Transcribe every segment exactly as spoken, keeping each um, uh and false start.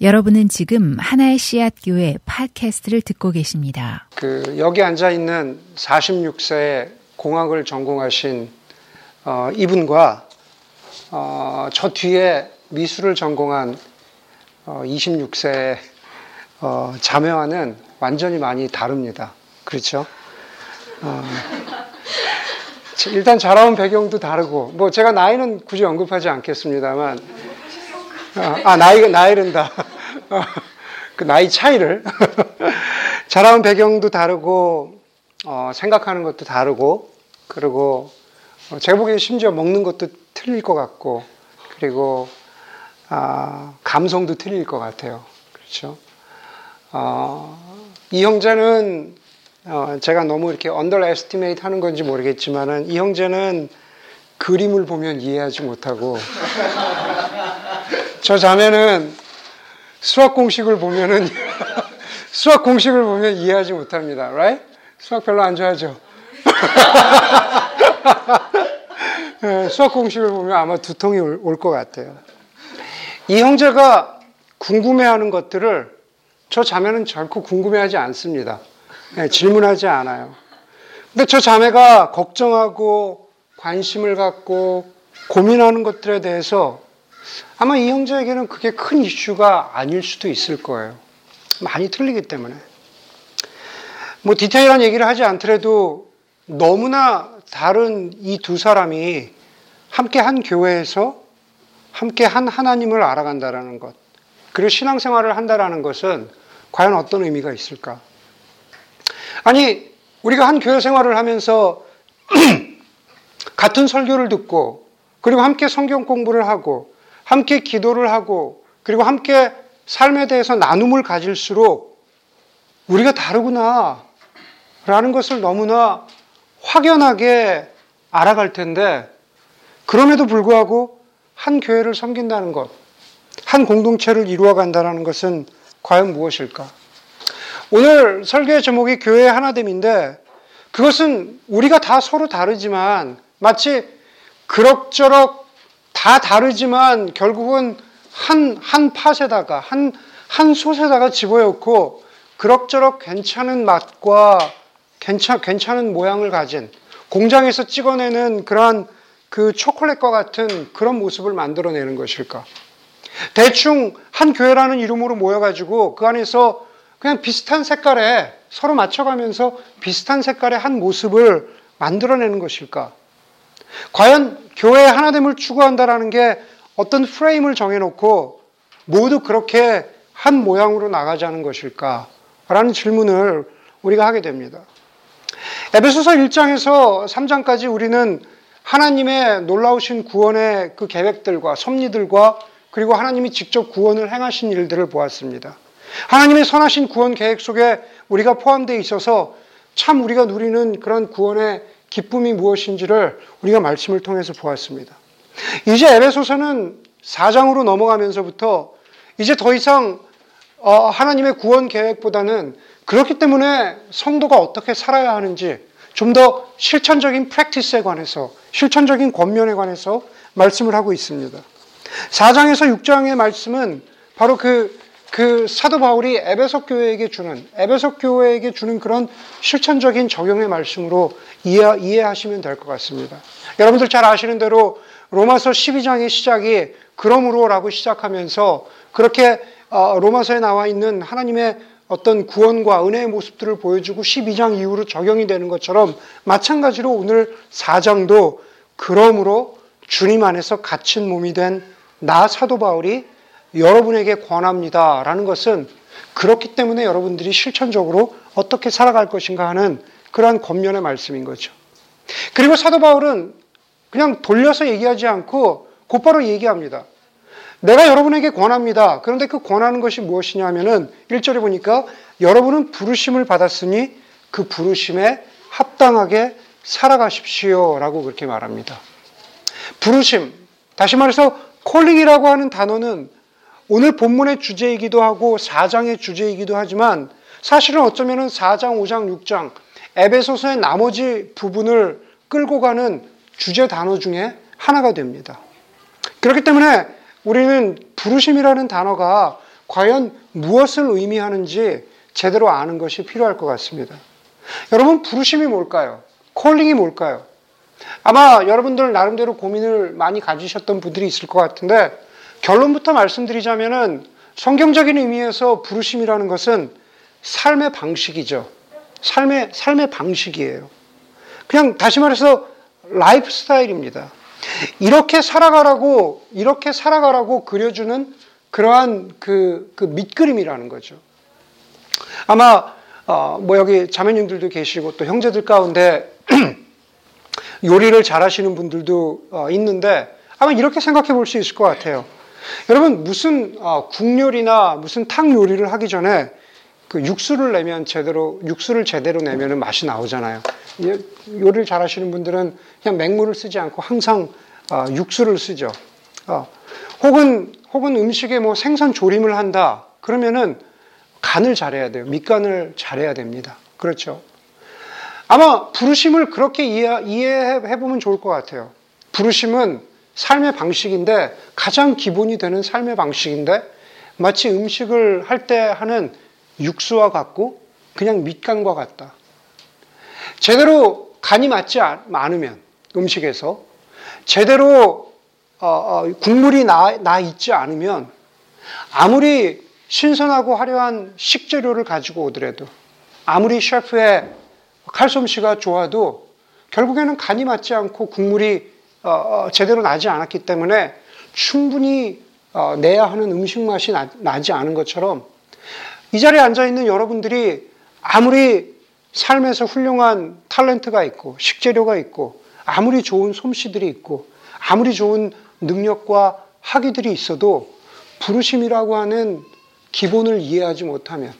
여러분은 지금 하나의 씨앗교회 팟캐스트를 듣고 계십니다. 그 여기 앉아있는 마흔여섯 세에 공학을 전공하신 어, 이분과 어, 저 뒤에 미술을 전공한 어, 스물여섯 세의 어, 자매와는 완전히 많이 다릅니다. 그렇죠? 어, 일단 자라온 배경도 다르고 뭐 제가 나이는 굳이 언급하지 않겠습니다만 아, 나이가, 나이른다. 그 나이 차이를. 자라온 배경도 다르고, 어, 생각하는 것도 다르고, 그리고, 어, 제가 보기에는 심지어 먹는 것도 틀릴 것 같고, 그리고, 아, 감성도 틀릴 것 같아요. 그렇죠. 어, 이 형제는, 어, 제가 너무 이렇게 언더에스티메이트 하는 건지 모르겠지만은, 이 형제는 그림을 보면 이해하지 못하고, 저 자매는 수학 공식을 보면은 수학 공식을 보면 이해하지 못합니다. right? 수학 별로 안 좋아하죠. 네, 수학 공식을 보면 아마 두통이 올 것 같아요. 이 형제가 궁금해하는 것들을 저 자매는 결코 궁금해하지 않습니다. 네, 질문하지 않아요. 근데 저 자매가 걱정하고 관심을 갖고 고민하는 것들에 대해서 아마 이 형제에게는 그게 큰 이슈가 아닐 수도 있을 거예요. 많이 틀리기 때문에. 뭐 디테일한 얘기를 하지 않더라도 너무나 다른 이 두 사람이 함께 한 교회에서 함께 한 하나님을 알아간다라는 것, 그리고 신앙생활을 한다라는 것은 과연 어떤 의미가 있을까? 아니, 우리가 한 교회 생활을 하면서 같은 설교를 듣고, 그리고 함께 성경 공부를 하고, 함께 기도를 하고, 그리고 함께 삶에 대해서 나눔을 가질수록 우리가 다르구나 라는 것을 너무나 확연하게 알아갈 텐데, 그럼에도 불구하고 한 교회를 섬긴다는 것, 한 공동체를 이루어간다는 것은 과연 무엇일까? 오늘 설교의 제목이 교회의 하나됨인데, 그것은 우리가 다 서로 다르지만 마치 그럭저럭 다 다르지만 결국은 한, 한 팥에다가, 한, 한 솥에다가 집어넣고 그럭저럭 괜찮은 맛과 괜찮, 괜찮은 모양을 가진, 공장에서 찍어내는 그러한 그 초콜릿과 같은 그런 모습을 만들어내는 것일까? 대충 한 교회라는 이름으로 모여가지고 그 안에서 그냥 비슷한 색깔에 서로 맞춰가면서 비슷한 색깔의 한 모습을 만들어내는 것일까? 과연 교회의 하나됨을 추구한다라는 게 어떤 프레임을 정해놓고 모두 그렇게 한 모양으로 나가자는 것일까라는 질문을 우리가 하게 됩니다. 에베소서 일 장에서 삼 장까지 우리는 하나님의 놀라우신 구원의 그 계획들과 섭리들과, 그리고 하나님이 직접 구원을 행하신 일들을 보았습니다. 하나님의 선하신 구원 계획 속에 우리가 포함되어 있어서 참 우리가 누리는 그런 구원의 기쁨이 무엇인지를 우리가 말씀을 통해서 보았습니다. 이제 에베소서는 사 장으로 넘어가면서부터 이제 더 이상 하나님의 구원 계획보다는 그렇기 때문에 성도가 어떻게 살아야 하는지, 좀 더 실천적인 프랙티스에 관해서, 실천적인 권면에 관해서 말씀을 하고 있습니다. 사 장에서 육 장의 말씀은 바로 그, 그 사도 바울이 에베소 교회에게 주는, 에베소 교회에게 주는 그런 실천적인 적용의 말씀으로 이해, 이해하시면 될 것 같습니다. 여러분들 잘 아시는 대로 로마서 십이 장의 시작이 그러므로라고 시작하면서 그렇게 로마서에 나와 있는 하나님의 어떤 구원과 은혜의 모습들을 보여주고 십이 장 이후로 적용이 되는 것처럼 마찬가지로 오늘 사 장도 그러므로 주님 안에서 갇힌 몸이 된 나 사도 바울이 여러분에게 권합니다 라는 것은 그렇기 때문에 여러분들이 실천적으로 어떻게 살아갈 것인가 하는 그러한 권면의 말씀인 거죠. 그리고 사도 바울은 그냥 돌려서 얘기하지 않고 곧바로 얘기합니다. 내가 여러분에게 권합니다. 그런데 그 권하는 것이 무엇이냐 하면은 일 절에 보니까 여러분은 부르심을 받았으니 그 부르심에 합당하게 살아가십시오 라고 그렇게 말합니다. 부르심, 다시 말해서 콜링이라고 하는 단어는 오늘 본문의 주제이기도 하고 사 장의 주제이기도 하지만 사실은 어쩌면 사 장, 오 장, 육 장 에베소서의 나머지 부분을 끌고 가는 주제 단어 중에 하나가 됩니다. 그렇기 때문에 우리는 부르심이라는 단어가 과연 무엇을 의미하는지 제대로 아는 것이 필요할 것 같습니다. 여러분, 부르심이 뭘까요? 콜링이 뭘까요? 아마 여러분들 나름대로 고민을 많이 가지셨던 분들이 있을 것 같은데, 결론부터 말씀드리자면은 성경적인 의미에서 부르심이라는 것은 삶의 방식이죠. 삶의, 삶의 방식이에요. 그냥 다시 말해서 라이프 스타일입니다. 이렇게 살아가라고, 이렇게 살아가라고 그려주는 그러한 그, 그 밑그림이라는 거죠. 아마, 어, 뭐 여기 자매님들도 계시고 또 형제들 가운데 요리를 잘 하시는 분들도 어, 있는데 아마 이렇게 생각해 볼 수 있을 것 같아요. 여러분, 무슨 어, 국요리나 무슨 탕 요리를 하기 전에 그 육수를 내면 제대로, 육수를 제대로 내면은 맛이 나오잖아요. 요리를 잘 하시는 분들은 그냥 맹물을 쓰지 않고 항상 어, 육수를 쓰죠. 어, 혹은, 혹은 음식에 뭐 생선 조림을 한다. 그러면은 간을 잘해야 돼요. 밑간을 잘해야 됩니다. 그렇죠. 아마 부르심을 그렇게 이해, 이해해보면 좋을 것 같아요. 부르심은 삶의 방식인데, 가장 기본이 되는 삶의 방식인데, 마치 음식을 할 때 하는 육수와 같고 그냥 밑간과 같다. 제대로 간이 맞지 않으면 음식에서 제대로 어, 어, 국물이 나, 나 있지 않으면, 아무리 신선하고 화려한 식재료를 가지고 오더라도, 아무리 셰프의 칼솜씨가 좋아도 결국에는 간이 맞지 않고 국물이 어, 어, 제대로 나지 않았기 때문에 충분히 어, 내야 하는 음식 맛이 나, 나지 않은 것처럼, 이 자리에 앉아있는 여러분들이 아무리 삶에서 훌륭한 탤런트가 있고 식재료가 있고 아무리 좋은 솜씨들이 있고 아무리 좋은 능력과 학위들이 있어도 부르심이라고 하는 기본을 이해하지 못하면,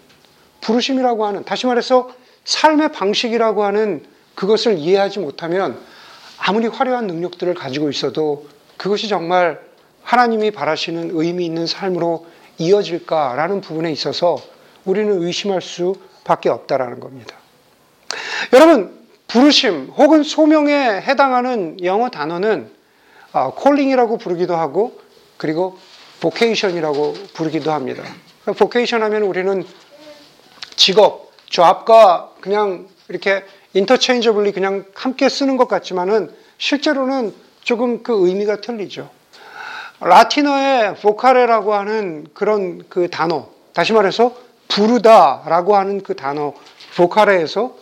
부르심이라고 하는, 다시 말해서 삶의 방식이라고 하는 그것을 이해하지 못하면, 아무리 화려한 능력들을 가지고 있어도 그것이 정말 하나님이 바라시는 의미 있는 삶으로 이어질까라는 부분에 있어서 우리는 의심할 수밖에 없다라는 겁니다. 여러분, 부르심 혹은 소명에 해당하는 영어 단어는 콜링이라고 부르기도 하고, 그리고 vocation이라고 부르기도 합니다. vocation 하면 우리는 직업, job과 그냥 이렇게 interchangeably 그냥 함께 쓰는 것 같지만은 실제로는 조금 그 의미가 틀리죠. 라틴어의 vocare라고 하는 그런 그 단어, 다시 말해서 부르다라고 하는 그 단어, vocare에서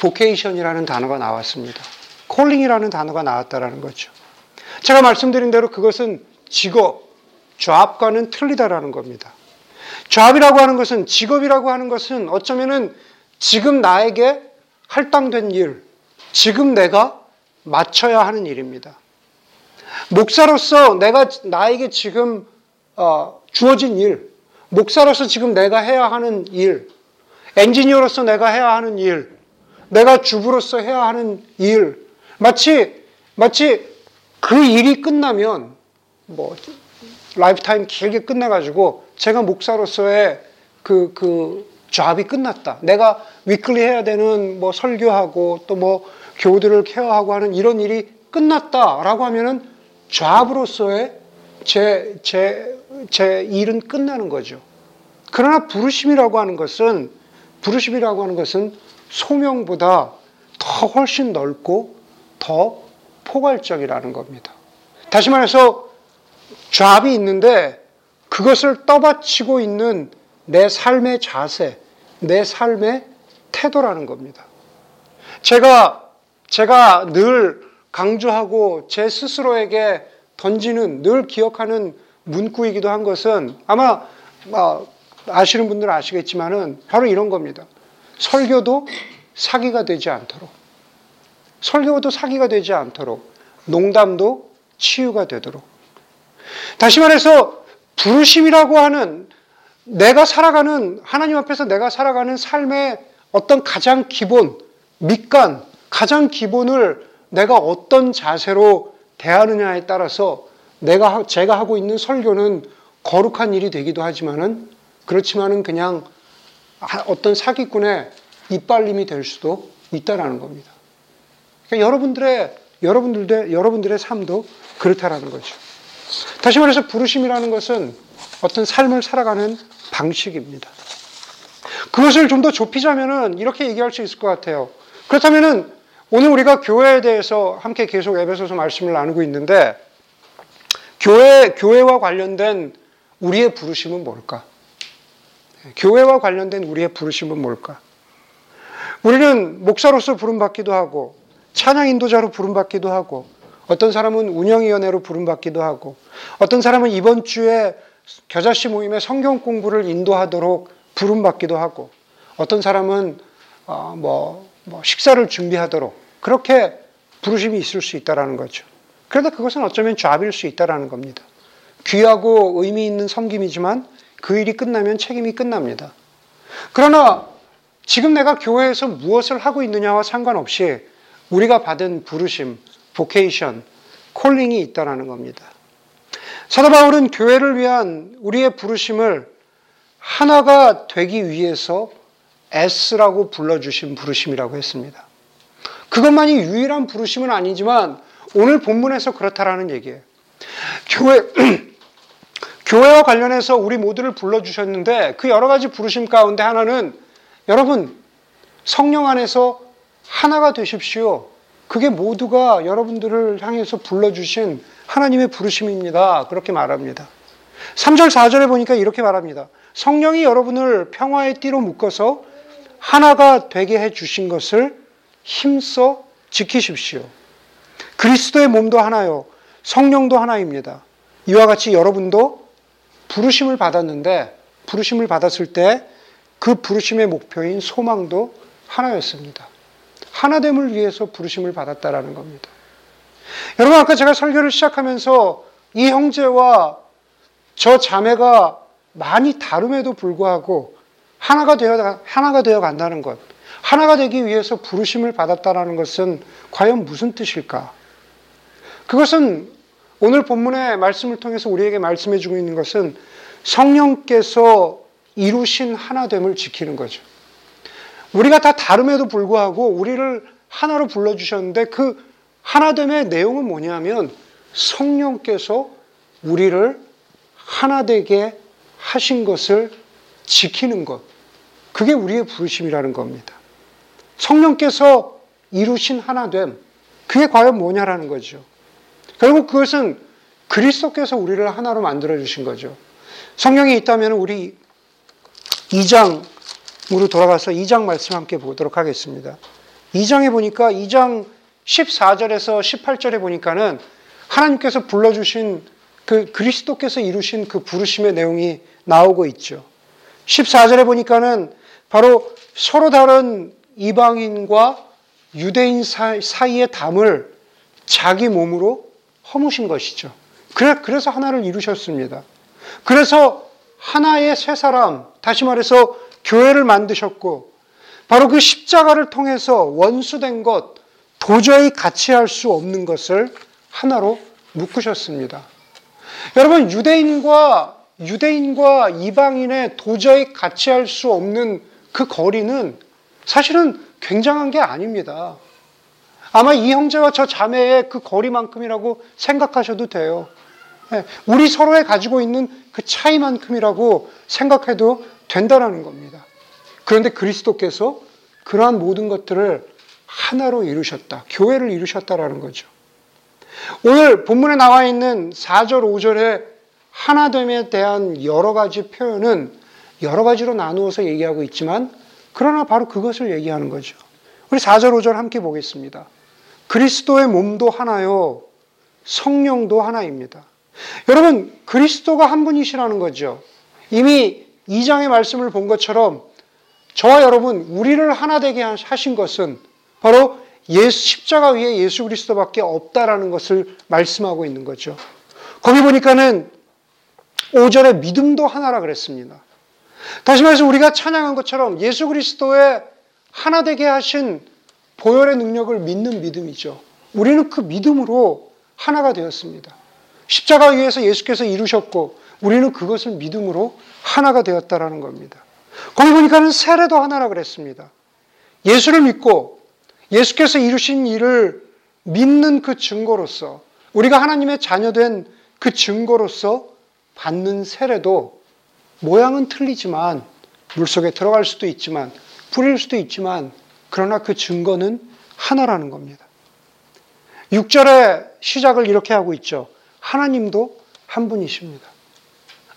vocation이라는 단어가 나왔습니다. calling이라는 단어가 나왔다라는 거죠. 제가 말씀드린 대로 그것은 직업, job과는 틀리다라는 겁니다. job이라고 하는 것은, 직업이라고 하는 것은 어쩌면은 지금 나에게 할당된 일, 지금 내가 맞춰야 하는 일입니다. 목사로서 내가, 나에게 지금 어, 주어진 일, 목사로서 지금 내가 해야 하는 일, 엔지니어로서 내가 해야 하는 일, 내가 주부로서 해야 하는 일, 마치, 마치 그 일이 끝나면, 뭐, 라이프타임 길게 끝나가지고, 제가 목사로서의 그, 그, 잡이 끝났다. 내가 위클리 해야 되는 뭐 설교하고 또 뭐 교우들을 케어하고 하는 이런 일이 끝났다라고 하면은 잡으로서의 제, 제, 제 일은 끝나는 거죠. 그러나 부르심이라고 하는 것은, 부르심이라고 하는 것은 소명보다 더 훨씬 넓고 더 포괄적이라는 겁니다. 다시 말해서 잡이 있는데 그것을 떠받치고 있는 내 삶의 자세, 내 삶의 태도라는 겁니다. 제가, 제가 늘 강조하고 제 스스로에게 던지는, 늘 기억하는 문구이기도 한 것은, 아마 아시는 분들은 아시겠지만은 바로 이런 겁니다. 설교도 사기가 되지 않도록, 설교도 사기가 되지 않도록, 농담도 치유가 되도록. 다시 말해서 부르심이라고 하는, 내가 살아가는, 하나님 앞에서 내가 살아가는 삶의 어떤 가장 기본, 밑간, 가장 기본을 내가 어떤 자세로 대하느냐에 따라서 내가, 제가 하고 있는 설교는 거룩한 일이 되기도 하지만은, 그렇지만은 그냥 어떤 사기꾼의 이빨림이 될 수도 있다라는 겁니다. 그러니까 여러분들의, 여러분들의, 여러분들의 삶도 그렇다라는 거죠. 다시 말해서 부르심이라는 것은 어떤 삶을 살아가는 방식입니다. 그것을 좀 더 좁히자면은 이렇게 얘기할 수 있을 것 같아요. 그렇다면은 오늘 우리가 교회에 대해서 함께 계속 에베소서 말씀을 나누고 있는데 교회, 교회와 관련된 우리의 부르심은 뭘까? 교회와 관련된 우리의 부르심은 뭘까? 우리는 목사로서 부름받기도 하고 찬양 인도자로 부름받기도 하고 어떤 사람은 운영위원회로 부름받기도 하고 어떤 사람은 이번 주에 겨자씨 모임에 성경 공부를 인도하도록 부름받기도 하고 어떤 사람은 어, 뭐, 뭐 식사를 준비하도록 그렇게 부르심이 있을 수 있다는 거죠. 그러다 그것은 어쩌면 잡일 수 있다는 겁니다. 귀하고 의미 있는 섬김이지만 그 일이 끝나면 책임이 끝납니다. 그러나 지금 내가 교회에서 무엇을 하고 있느냐와 상관없이 우리가 받은 부르심, vocation, 콜링이 있다는 겁니다. 사도 바울은 교회를 위한 우리의 부르심을 하나가 되기 위해서 S라고 불러주신 부르심이라고 했습니다. 그것만이 유일한 부르심은 아니지만 오늘 본문에서 그렇다라는 얘기예요. 교회, 교회와 관련해서 우리 모두를 불러주셨는데 그 여러 가지 부르심 가운데 하나는 여러분 성령 안에서 하나가 되십시오. 그게 모두가 여러분들을 향해서 불러주신 하나님의 부르심입니다. 그렇게 말합니다. 삼 절 사 절에 보니까 이렇게 말합니다. 성령이 여러분을 평화의 띠로 묶어서 하나가 되게 해주신 것을 힘써 지키십시오. 그리스도의 몸도 하나요. 성령도 하나입니다. 이와 같이 여러분도 부르심을 받았는데 부르심을 받았을 때 그 부르심의 목표인 소망도 하나였습니다. 하나됨을 위해서 부르심을 받았다라는 겁니다. 여러분 아까 제가 설교를 시작하면서 이 형제와 저 자매가 많이 다름에도 불구하고 하나가 되어, 하나가 되어 간다는 것, 하나가 되기 위해서 부르심을 받았다라는 것은 과연 무슨 뜻일까? 그것은 오늘 본문의 말씀을 통해서 우리에게 말씀해주고 있는 것은 성령께서 이루신 하나됨을 지키는 거죠. 우리가 다 다름에도 불구하고 우리를 하나로 불러주셨는데 그 하나됨의 내용은 뭐냐면 성령께서 우리를 하나되게 하신 것을 지키는 것. 그게 우리의 부르심이라는 겁니다. 성령께서 이루신 하나됨. 그게 과연 뭐냐라는 거죠. 결국 그것은 그리스도께서 우리를 하나로 만들어주신 거죠. 성령이 있다면 우리 이 장으로 돌아가서 이 장 말씀 함께 보도록 하겠습니다. 이 장에 보니까 이 장 십사 절에서 십팔 절에 보니까는 하나님께서 불러주신 그 그리스도께서 이루신 그 부르심의 내용이 나오고 있죠. 십사 절에 보니까는 바로 서로 다른 이방인과 유대인 사이의 담을 자기 몸으로 허무신 것이죠. 그래서 하나를 이루셨습니다. 그래서 하나의 새 사람, 다시 말해서 교회를 만드셨고 바로 그 십자가를 통해서 원수된 것, 도저히 같이 할 수 없는 것을 하나로 묶으셨습니다. 여러분 유대인과 유대인과 이방인의 도저히 같이 할 수 없는 그 거리는 사실은 굉장한 게 아닙니다. 아마 이 형제와 저 자매의 그 거리만큼이라고 생각하셔도 돼요. 우리 서로에 가지고 있는 그 차이만큼이라고 생각해도 된다라는 겁니다. 그런데 그리스도께서 그러한 모든 것들을 하나로 이루셨다. 교회를 이루셨다라는 거죠. 오늘 본문에 나와 있는 사 절, 오 절의 하나됨에 대한 여러 가지 표현은 여러 가지로 나누어서 얘기하고 있지만 그러나 바로 그것을 얘기하는 거죠. 우리 사 절, 오 절 함께 보겠습니다. 그리스도의 몸도 하나요. 성령도 하나입니다. 여러분 그리스도가 한 분이시라는 거죠. 이미 이 장의 말씀을 본 것처럼 저와 여러분 우리를 하나 되게 하신 것은 바로 예수, 십자가 위에 예수 그리스도밖에 없다라는 것을 말씀하고 있는 거죠. 거기 보니까는 오 절에 믿음도 하나라 그랬습니다. 다시 말해서 우리가 찬양한 것처럼 예수 그리스도의 하나 되게 하신 보혈의 능력을 믿는 믿음이죠. 우리는 그 믿음으로 하나가 되었습니다. 십자가 위에서 예수께서 이루셨고 우리는 그것을 믿음으로 하나가 되었다라는 겁니다. 거기 보니까는 세례도 하나라 그랬습니다. 예수를 믿고 예수께서 이루신 일을 믿는 그 증거로서 우리가 하나님의 자녀된 그 증거로서 받는 세례도 모양은 틀리지만, 물속에 들어갈 수도 있지만, 뿌릴 수도 있지만, 그러나 그 증거는 하나라는 겁니다. 육 절의 시작을 이렇게 하고 있죠. 하나님도 한 분이십니다.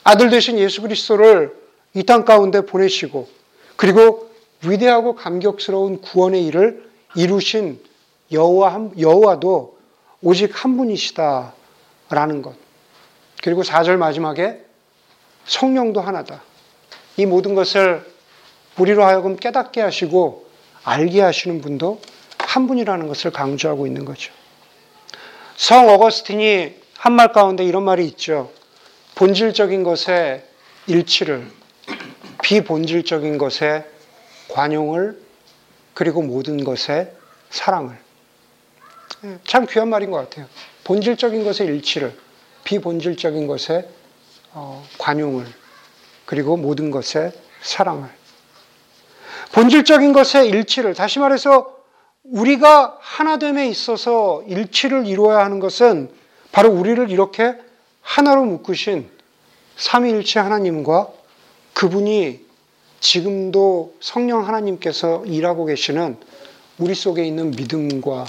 아들 되신 예수 그리스도를 이 땅 가운데 보내시고, 그리고 위대하고 감격스러운 구원의 일을 이루신 여호와, 여호와도 오직 한 분이시다라는 것. 그리고 사 절 마지막에 성령도 하나다. 이 모든 것을 우리로 하여금 깨닫게 하시고 알게 하시는 분도 한 분이라는 것을 강조하고 있는 거죠. 성 어거스틴이 한 말 가운데 이런 말이 있죠. 본질적인 것의 일치를, 비본질적인 것의 관용을, 그리고 모든 것의 사랑을. 참 귀한 말인 것 같아요. 본질적인 것의 일치를, 비본질적인 것의 관용을, 그리고 모든 것의 사랑을. 본질적인 것의 일치를, 다시 말해서 우리가 하나됨에 있어서 일치를 이루어야 하는 것은 바로 우리를 이렇게 하나로 묶으신 삼위일체 하나님과 그분이 지금도 성령 하나님께서 일하고 계시는 우리 속에 있는 믿음과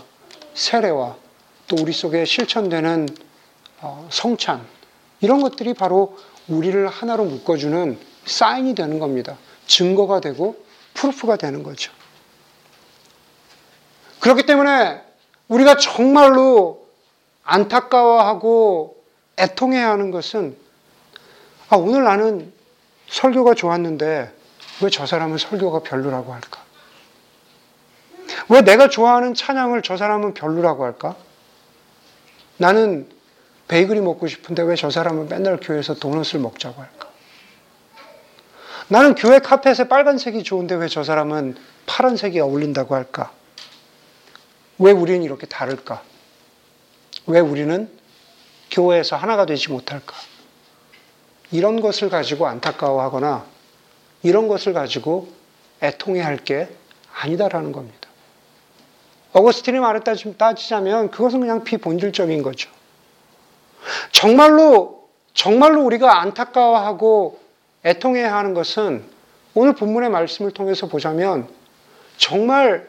세례와 또 우리 속에 실천되는 성찬, 이런 것들이 바로 우리를 하나로 묶어주는 사인이 되는 겁니다. 증거가 되고 프루프가 되는 거죠. 그렇기 때문에 우리가 정말로 안타까워하고 애통해야 하는 것은, 아, 오늘 나는 설교가 좋았는데 왜 저 사람은 설교가 별로라고 할까? 왜 내가 좋아하는 찬양을 저 사람은 별로라고 할까? 나는 베이글이 먹고 싶은데 왜 저 사람은 맨날 교회에서 도넛을 먹자고 할까? 나는 교회 카펫에 빨간색이 좋은데 왜 저 사람은 파란색이 어울린다고 할까? 왜 우리는 이렇게 다를까? 왜 우리는 교회에서 하나가 되지 못할까? 이런 것을 가지고 안타까워하거나 이런 것을 가지고 애통해할 게 아니다라는 겁니다. 어거스틴이 말했다 따지자면 그것은 그냥 비본질적인 거죠. 정말로 정말로 우리가 안타까워하고 애통해야 하는 것은, 오늘 본문의 말씀을 통해서 보자면 정말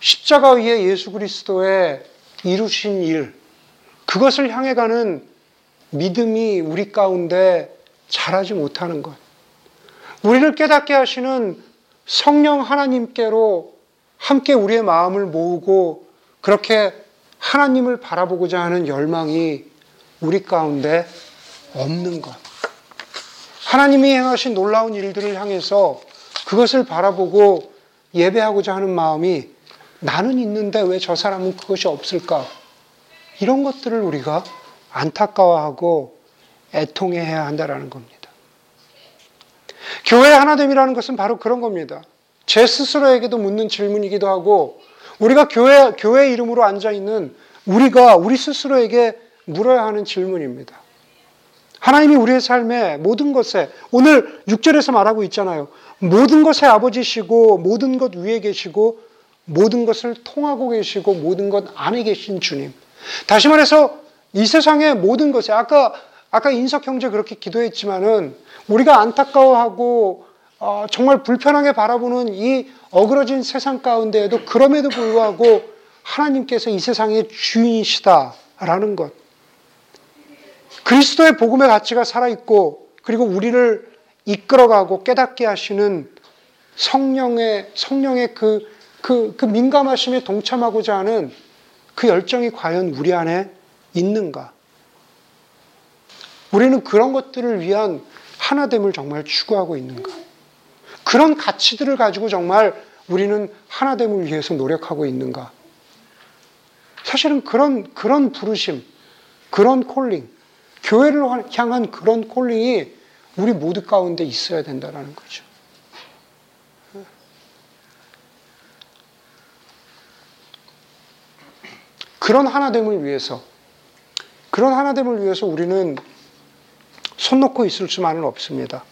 십자가 위에 예수 그리스도의 이루신 일, 그것을 향해 가는 믿음이 우리 가운데 자라지 못하는 것, 우리를 깨닫게 하시는 성령 하나님께로 함께 우리의 마음을 모으고 그렇게 하나님을 바라보고자 하는 열망이 우리 가운데 없는 것, 하나님이 행하신 놀라운 일들을 향해서 그것을 바라보고 예배하고자 하는 마음이 나는 있는데 왜 저 사람은 그것이 없을까? 이런 것들을 우리가 안타까워하고 애통해야 한다라는 겁니다. 교회의 하나됨이라는 것은 바로 그런 겁니다. 제 스스로에게도 묻는 질문이기도 하고, 우리가 교회, 교회 이름으로 앉아있는 우리가 우리 스스로에게 물어야 하는 질문입니다. 하나님이 우리의 삶에 모든 것에, 오늘 육 절에서 말하고 있잖아요. 모든 것의 아버지시고, 모든 것 위에 계시고, 모든 것을 통하고 계시고, 모든 것 안에 계신 주님. 다시 말해서 이 세상의 모든 것에, 아까 아까 인석 형제 그렇게 기도했지만은, 우리가 안타까워하고 어, 정말 불편하게 바라보는 이 어그러진 세상 가운데에도 그럼에도 불구하고 하나님께서 이 세상의 주인이시다라는 것, 그리스도의 복음의 가치가 살아있고, 그리고 우리를 이끌어가고 깨닫게 하시는 성령의 성령의 그 그, 그 민감하심에 동참하고자 하는 그 열정이 과연 우리 안에 있는가? 우리는 그런 것들을 위한 하나됨을 정말 추구하고 있는가? 그런 가치들을 가지고 정말 우리는 하나됨을 위해서 노력하고 있는가? 사실은 그런, 그런 부르심, 그런 콜링, 교회를 향한 그런 콜링이 우리 모두 가운데 있어야 된다는 거죠. 그런 하나됨을 위해서, 그런 하나됨을 위해서 우리는 손 놓고 있을 수만은 없습니다.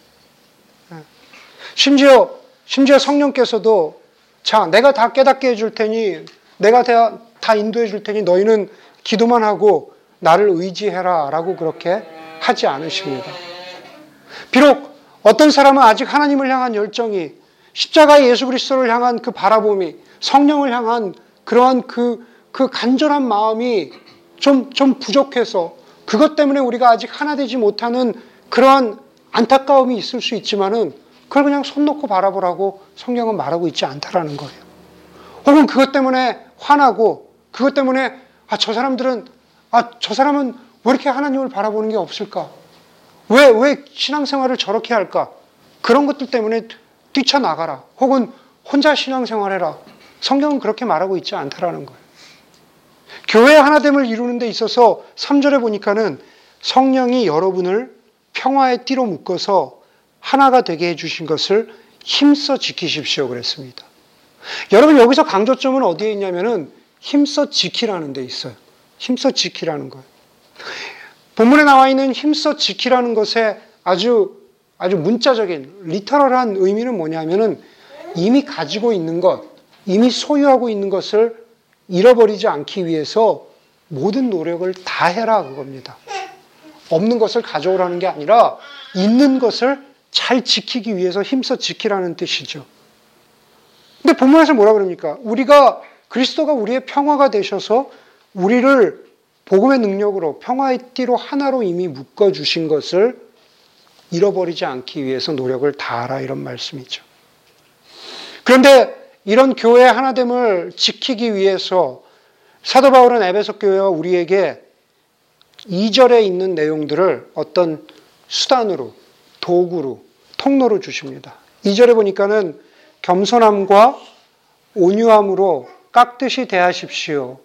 심지어, 심지어 성령께서도, 자, 내가 다 깨닫게 해줄 테니, 내가 다, 다 인도해 줄 테니 너희는 기도만 하고 나를 의지해라 라고 그렇게 하지 않으십니다. 비록 어떤 사람은 아직 하나님을 향한 열정이, 십자가의 예수 그리스도를 향한 그 바라봄이, 성령을 향한 그러한 그, 그 간절한 마음이 좀, 좀 부족해서 그것 때문에 우리가 아직 하나 되지 못하는 그러한 안타까움이 있을 수 있지만은 그걸 그냥 손 놓고 바라보라고 성경은 말하고 있지 않다라는 거예요. 혹은 그것 때문에 화나고, 그것 때문에 아, 저 사람들은, 아, 저 사람은 왜 이렇게 하나님을 바라보는 게 없을까? 왜, 왜 신앙생활을 저렇게 할까? 그런 것들 때문에 뛰쳐나가라. 혹은 혼자 신앙생활해라. 성경은 그렇게 말하고 있지 않다라는 거예요. 교회의 하나됨을 이루는 데 있어서 삼 절에 보니까는 성령이 여러분을 평화의 띠로 묶어서 하나가 되게 해주신 것을 힘써 지키십시오 그랬습니다. 여러분, 여기서 강조점은 어디에 있냐면은 힘써 지키라는 데 있어요. 힘써 지키라는 거예요. 본문에 나와 있는 힘써 지키라는 것의 아주 아주 문자적인 리터럴한 의미는 뭐냐면은 이미 가지고 있는 것, 이미 소유하고 있는 것을 잃어버리지 않기 위해서 모든 노력을 다 해라 그겁니다. 없는 것을 가져오라는 게 아니라 있는 것을 잘 지키기 위해서 힘써 지키라는 뜻이죠. 근데 본문에서 뭐라 그럽니까? 우리가, 그리스도가 우리의 평화가 되셔서 우리를 복음의 능력으로 평화의 띠로 하나로 이미 묶어주신 것을 잃어버리지 않기 위해서 노력을 다하라, 이런 말씀이죠. 그런데 이런 교회의 하나됨을 지키기 위해서 사도 바울은 에베소 교회와 우리에게 이 절에 있는 내용들을 어떤 수단으로, 도구로, 통로로 주십니다. 이 절에 보니까는 겸손함과 온유함으로 깍듯이 대하십시오.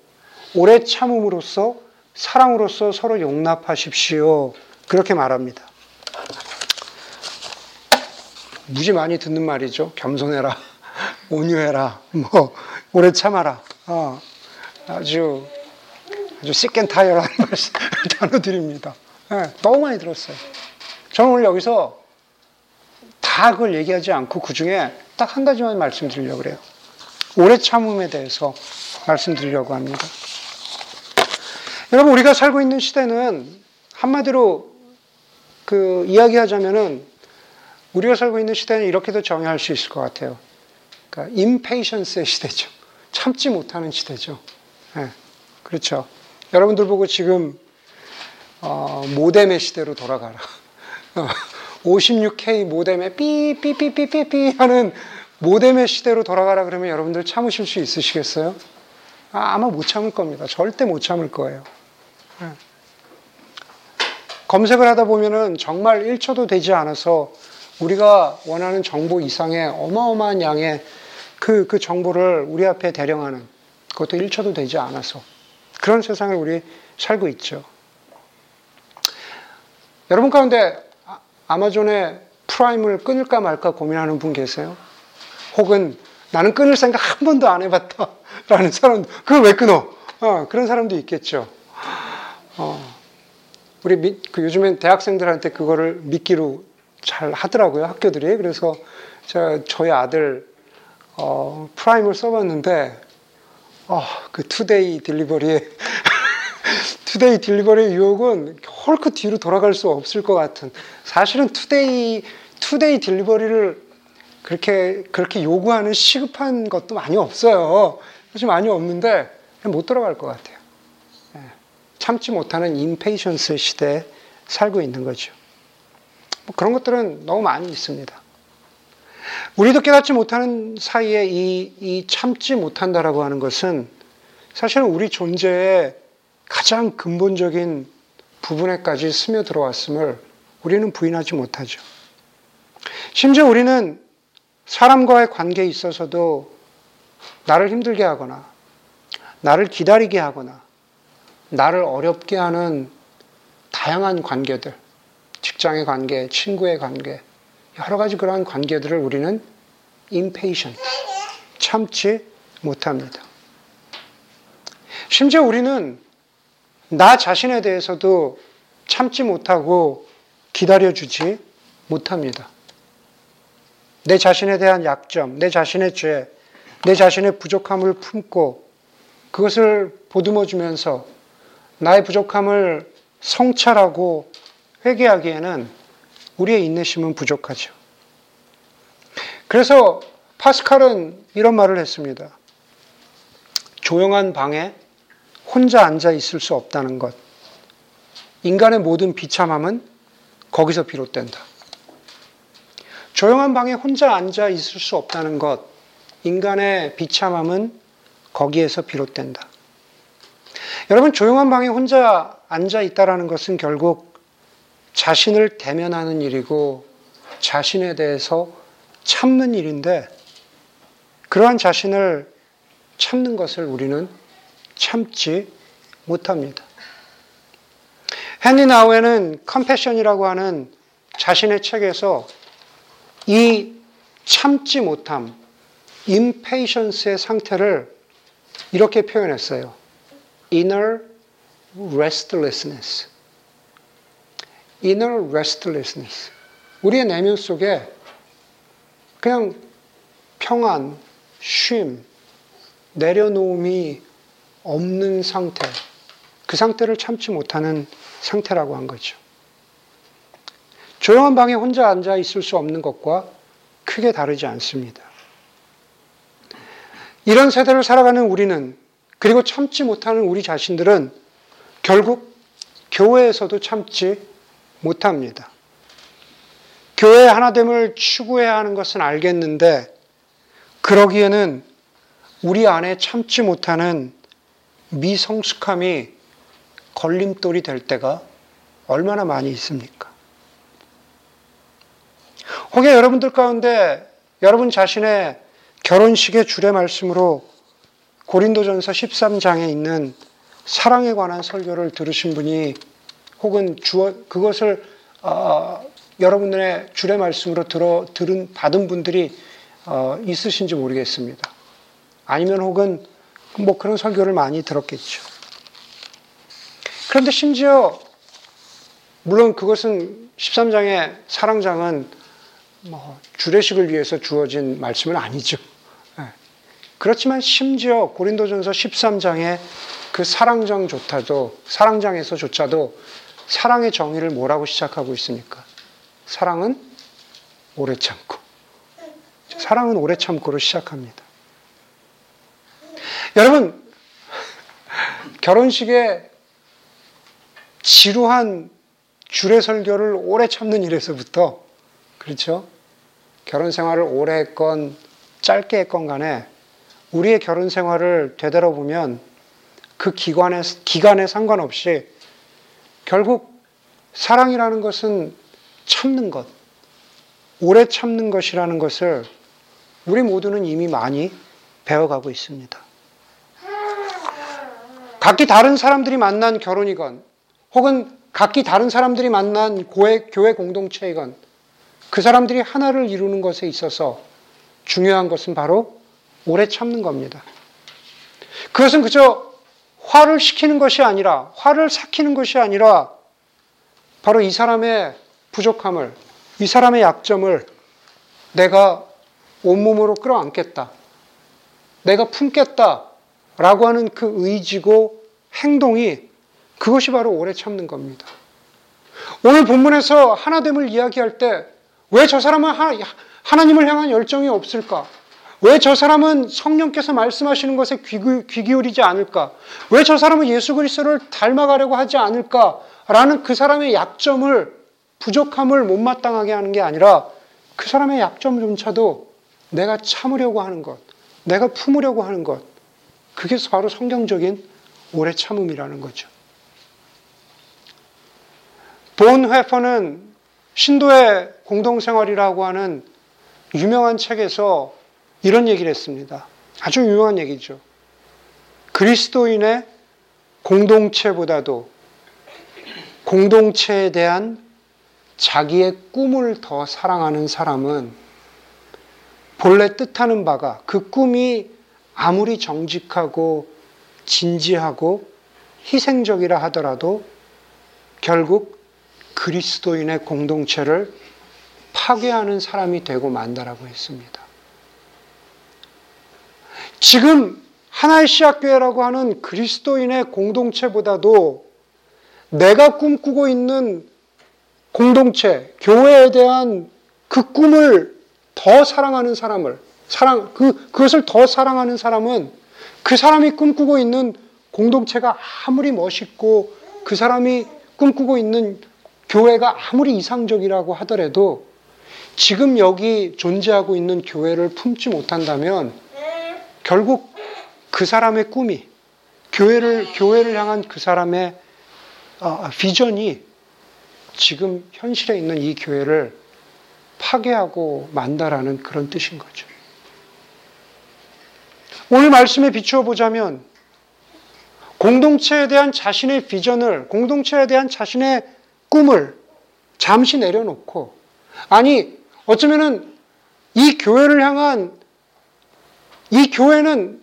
오래 참음으로써, 사랑으로써 서로 용납하십시오. 그렇게 말합니다. 무지 많이 듣는 말이죠. 겸손해라, 온유해라, 뭐 오래 참아라. 어, 아주 아주 시켄타이어라는 말씀 단어들입니다. 네, 너무 많이 들었어요. 저는 오늘 여기서 다 그걸 얘기하지 않고 그 중에 딱 한 가지만 말씀드리려고 그래요. 오래 참음에 대해서 말씀드리려고 합니다. 여러분, 우리가 살고 있는 시대는 한마디로 그 이야기하자면은 우리가 살고 있는 시대는 이렇게도 정의할 수 있을 것 같아요. 그러니까 임페이션스의 시대죠. 참지 못하는 시대죠. 네, 그렇죠. 여러분들 보고 지금 어, 모뎀의 시대로 돌아가라. 오십육 케이 모뎀에 삐삐삐삐삐삐 하는 모뎀의 시대로 돌아가라 그러면 여러분들 참으실 수 있으시겠어요? 아, 아마 못 참을 겁니다. 절대 못 참을 거예요. 네. 검색을 하다 보면은 정말 일 초도 되지 않아서 우리가 원하는 정보 이상의 어마어마한 양의 그, 그 정보를 우리 앞에 대령하는, 그것도 일 초도 되지 않아서 그런 세상을 우리 살고 있죠. 여러분 가운데 아마존의 프라임을 끊을까 말까 고민하는 분 계세요? 혹은 나는 끊을 생각 한 번도 안 해봤다 라는 사람, 그걸 왜 끊어? 어, 그런 사람도 있겠죠. 어, 우리 미, 그 요즘엔 대학생들한테 그거를 미끼로 잘 하더라고요, 학교들이. 그래서 제가 저희 아들 어, 프라임을 써봤는데 어, 그 투데이 딜리버리의 투데이 딜리버리의 유혹은 헐크 뒤로 돌아갈 수 없을 것 같은, 사실은 투데이 투데이 딜리버리를 그렇게 그렇게 요구하는 시급한 것도 많이 없어요. 사실 많이 없는데 못 돌아갈 것 같아요. 예. 참지 못하는 임페이션스 시대에 살고 있는 거죠. 그런 것들은 너무 많이 있습니다. 우리도 깨닫지 못하는 사이에 이, 이 참지 못한다라고 하는 것은 사실은 우리 존재의 가장 근본적인 부분에까지 스며들어왔음을 우리는 부인하지 못하죠. 심지어 우리는 사람과의 관계에 있어서도 나를 힘들게 하거나, 나를 기다리게 하거나, 나를 어렵게 하는 다양한 관계들, 직장의 관계, 친구의 관계, 여러 가지 그러한 관계들을 우리는 impatient, 참지 못합니다. 심지어 우리는 나 자신에 대해서도 참지 못하고 기다려주지 못합니다. 내 자신에 대한 약점, 내 자신의 죄, 내 자신의 부족함을 품고 그것을 보듬어주면서 나의 부족함을 성찰하고 회개하기에는 우리의 인내심은 부족하죠. 그래서 파스칼은 이런 말을 했습니다. 조용한 방에 혼자 앉아 있을 수 없다는 것. 인간의 모든 비참함은 거기서 비롯된다. 조용한 방에 혼자 앉아 있을 수 없다는 것. 인간의 비참함은 거기에서 비롯된다. 여러분, 조용한 방에 혼자 앉아 있다라는 것은 결국 자신을 대면하는 일이고 자신에 대해서 참는 일인데, 그러한 자신을 참는 것을 우리는 참지 못합니다. 헨리 나우에는 컴패션이라고 하는 자신의 책에서 이 참지 못함, 임페이션스의 상태를 이렇게 표현했어요. inner restlessness. inner restlessness. 우리의 내면 속에 그냥 평안, 쉼, 내려놓음이 없는 상태, 그 상태를 참지 못하는 상태라고 한 거죠. 조용한 방에 혼자 앉아 있을 수 없는 것과 크게 다르지 않습니다. 이런 세대를 살아가는 우리는, 그리고 참지 못하는 우리 자신들은 결국 교회에서도 참지 못합니다. 교회의 하나됨을 추구해야 하는 것은 알겠는데, 그러기에는 우리 안에 참지 못하는 미성숙함이 걸림돌이 될 때가 얼마나 많이 있습니까? 혹여 여러분들 가운데 여러분 자신의 결혼식의 주례 말씀으로 고린도전서 십삼 장에 있는 사랑에 관한 설교를 들으신 분이, 혹은 주어, 그것을 어, 여러분의 주례 말씀으로 들어, 들은, 받은 분들이 어, 있으신지 모르겠습니다. 아니면 혹은 뭐 그런 설교를 많이 들었겠죠. 그런데 심지어, 물론 그것은 십삼 장의 사랑장은 뭐 주례식을 위해서 주어진 말씀은 아니죠. 그렇지만 심지어 고린도전서 십삼 장의 그 사랑장조차도, 사랑장에서조차도 사랑의 정의를 뭐라고 시작하고 있습니까? 사랑은 오래 참고. 사랑은 오래 참고로 시작합니다. 여러분, 결혼식에 지루한 주례 설교를 오래 참는 일에서부터, 그렇죠? 결혼 생활을 오래 했건 짧게 했건 간에 우리의 결혼 생활을 되돌아보면 그 기간에, 기간에 상관없이 결국 사랑이라는 것은 참는 것, 오래 참는 것이라는 것을 우리 모두는 이미 많이 배워가고 있습니다. 각기 다른 사람들이 만난 결혼이건, 혹은 각기 다른 사람들이 만난 고해, 교회 공동체이건, 그 사람들이 하나를 이루는 것에 있어서 중요한 것은 바로 오래 참는 겁니다. 그것은 그저 화를 식히는 것이 아니라, 화를 삭히는 것이 아니라, 바로 이 사람의 부족함을, 이 사람의 약점을 내가 온몸으로 끌어안겠다, 내가 품겠다 라고 하는 그 의지고 행동이, 그것이 바로 오래 참는 겁니다. 오늘 본문에서 하나됨을 이야기할 때, 왜 저 사람은 하, 하나님을 향한 열정이 없을까? 왜 저 사람은 성령께서 말씀하시는 것에 귀, 귀 기울이지 않을까? 왜 저 사람은 예수 그리스도를 닮아가려고 하지 않을까라는 그 사람의 약점을, 부족함을 못마땅하게 하는 게 아니라, 그 사람의 약점조차도 내가 참으려고 하는 것, 내가 품으려고 하는 것, 그게 바로 성경적인 오래 참음이라는 거죠. 본 회퍼는 신도의 공동생활이라고 하는 유명한 책에서 이런 얘기를 했습니다. 아주 유명한 얘기죠. 그리스도인의 공동체보다도 공동체에 대한 자기의 꿈을 더 사랑하는 사람은 본래 뜻하는 바가, 그 꿈이 아무리 정직하고 진지하고 희생적이라 하더라도 결국 그리스도인의 공동체를 파괴하는 사람이 되고 만다라고 했습니다. 지금 하나의 씨앗교회라고 하는 그리스도인의 공동체보다도 내가 꿈꾸고 있는 공동체, 교회에 대한 그 꿈을 더 사랑하는 사람을, 사랑, 그, 그것을 더 사랑하는 사람은 그 사람이 꿈꾸고 있는 공동체가 아무리 멋있고 그 사람이 꿈꾸고 있는 교회가 아무리 이상적이라고 하더라도 지금 여기 존재하고 있는 교회를 품지 못한다면 결국 그 사람의 꿈이, 교회를, 교회를 향한 그 사람의 어, 비전이 지금 현실에 있는 이 교회를 파괴하고 만다라는 그런 뜻인 거죠. 오늘 말씀에 비추어 보자면 공동체에 대한 자신의 비전을, 공동체에 대한 자신의 꿈을 잠시 내려놓고, 아니 어쩌면은 이 교회를 향한, 이 교회는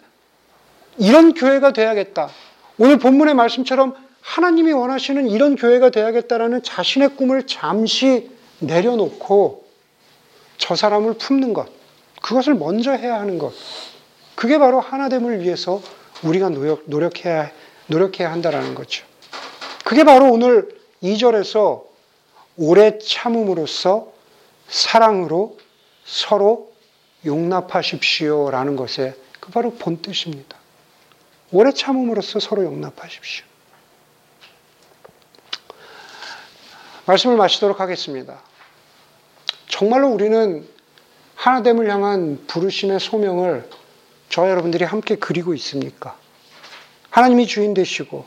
이런 교회가 돼야겠다, 오늘 본문의 말씀처럼 하나님이 원하시는 이런 교회가 돼야겠다라는 자신의 꿈을 잠시 내려놓고 저 사람을 품는 것, 그것을 먼저 해야 하는 것, 그게 바로 하나됨을 위해서 우리가 노력, 노력해야, 노력해야 한다라는 거죠. 그게 바로 오늘 이 절에서 오래 참음으로써 사랑으로 서로 용납하십시오라는 것의 그 바로 본뜻입니다. 오래 참음으로써 서로 용납하십시오. 말씀을 마치도록 하겠습니다. 정말로 우리는 하나됨을 향한 부르심의 소명을 저와 여러분들이 함께 그리고 있습니까? 하나님이 주인 되시고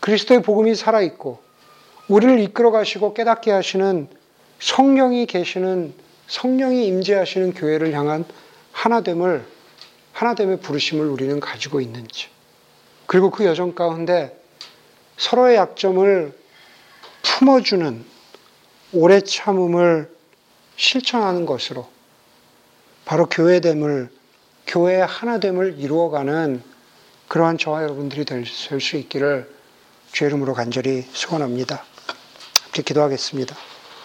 그리스도의 복음이 살아있고 우리를 이끌어 가시고 깨닫게 하시는 성령이 계시는, 성령이 임재하시는 교회를 향한 하나됨을, 하나됨의 부르심을 우리는 가지고 있는지, 그리고 그 여정 가운데 서로의 약점을 품어주는 오래 참음을 실천하는 것으로 바로 교회됨을, 교회의 하나됨을 이루어가는 그러한 저와 여러분들이 될 수 있기를 주의 이름으로 간절히 소원합니다. 함께 기도하겠습니다.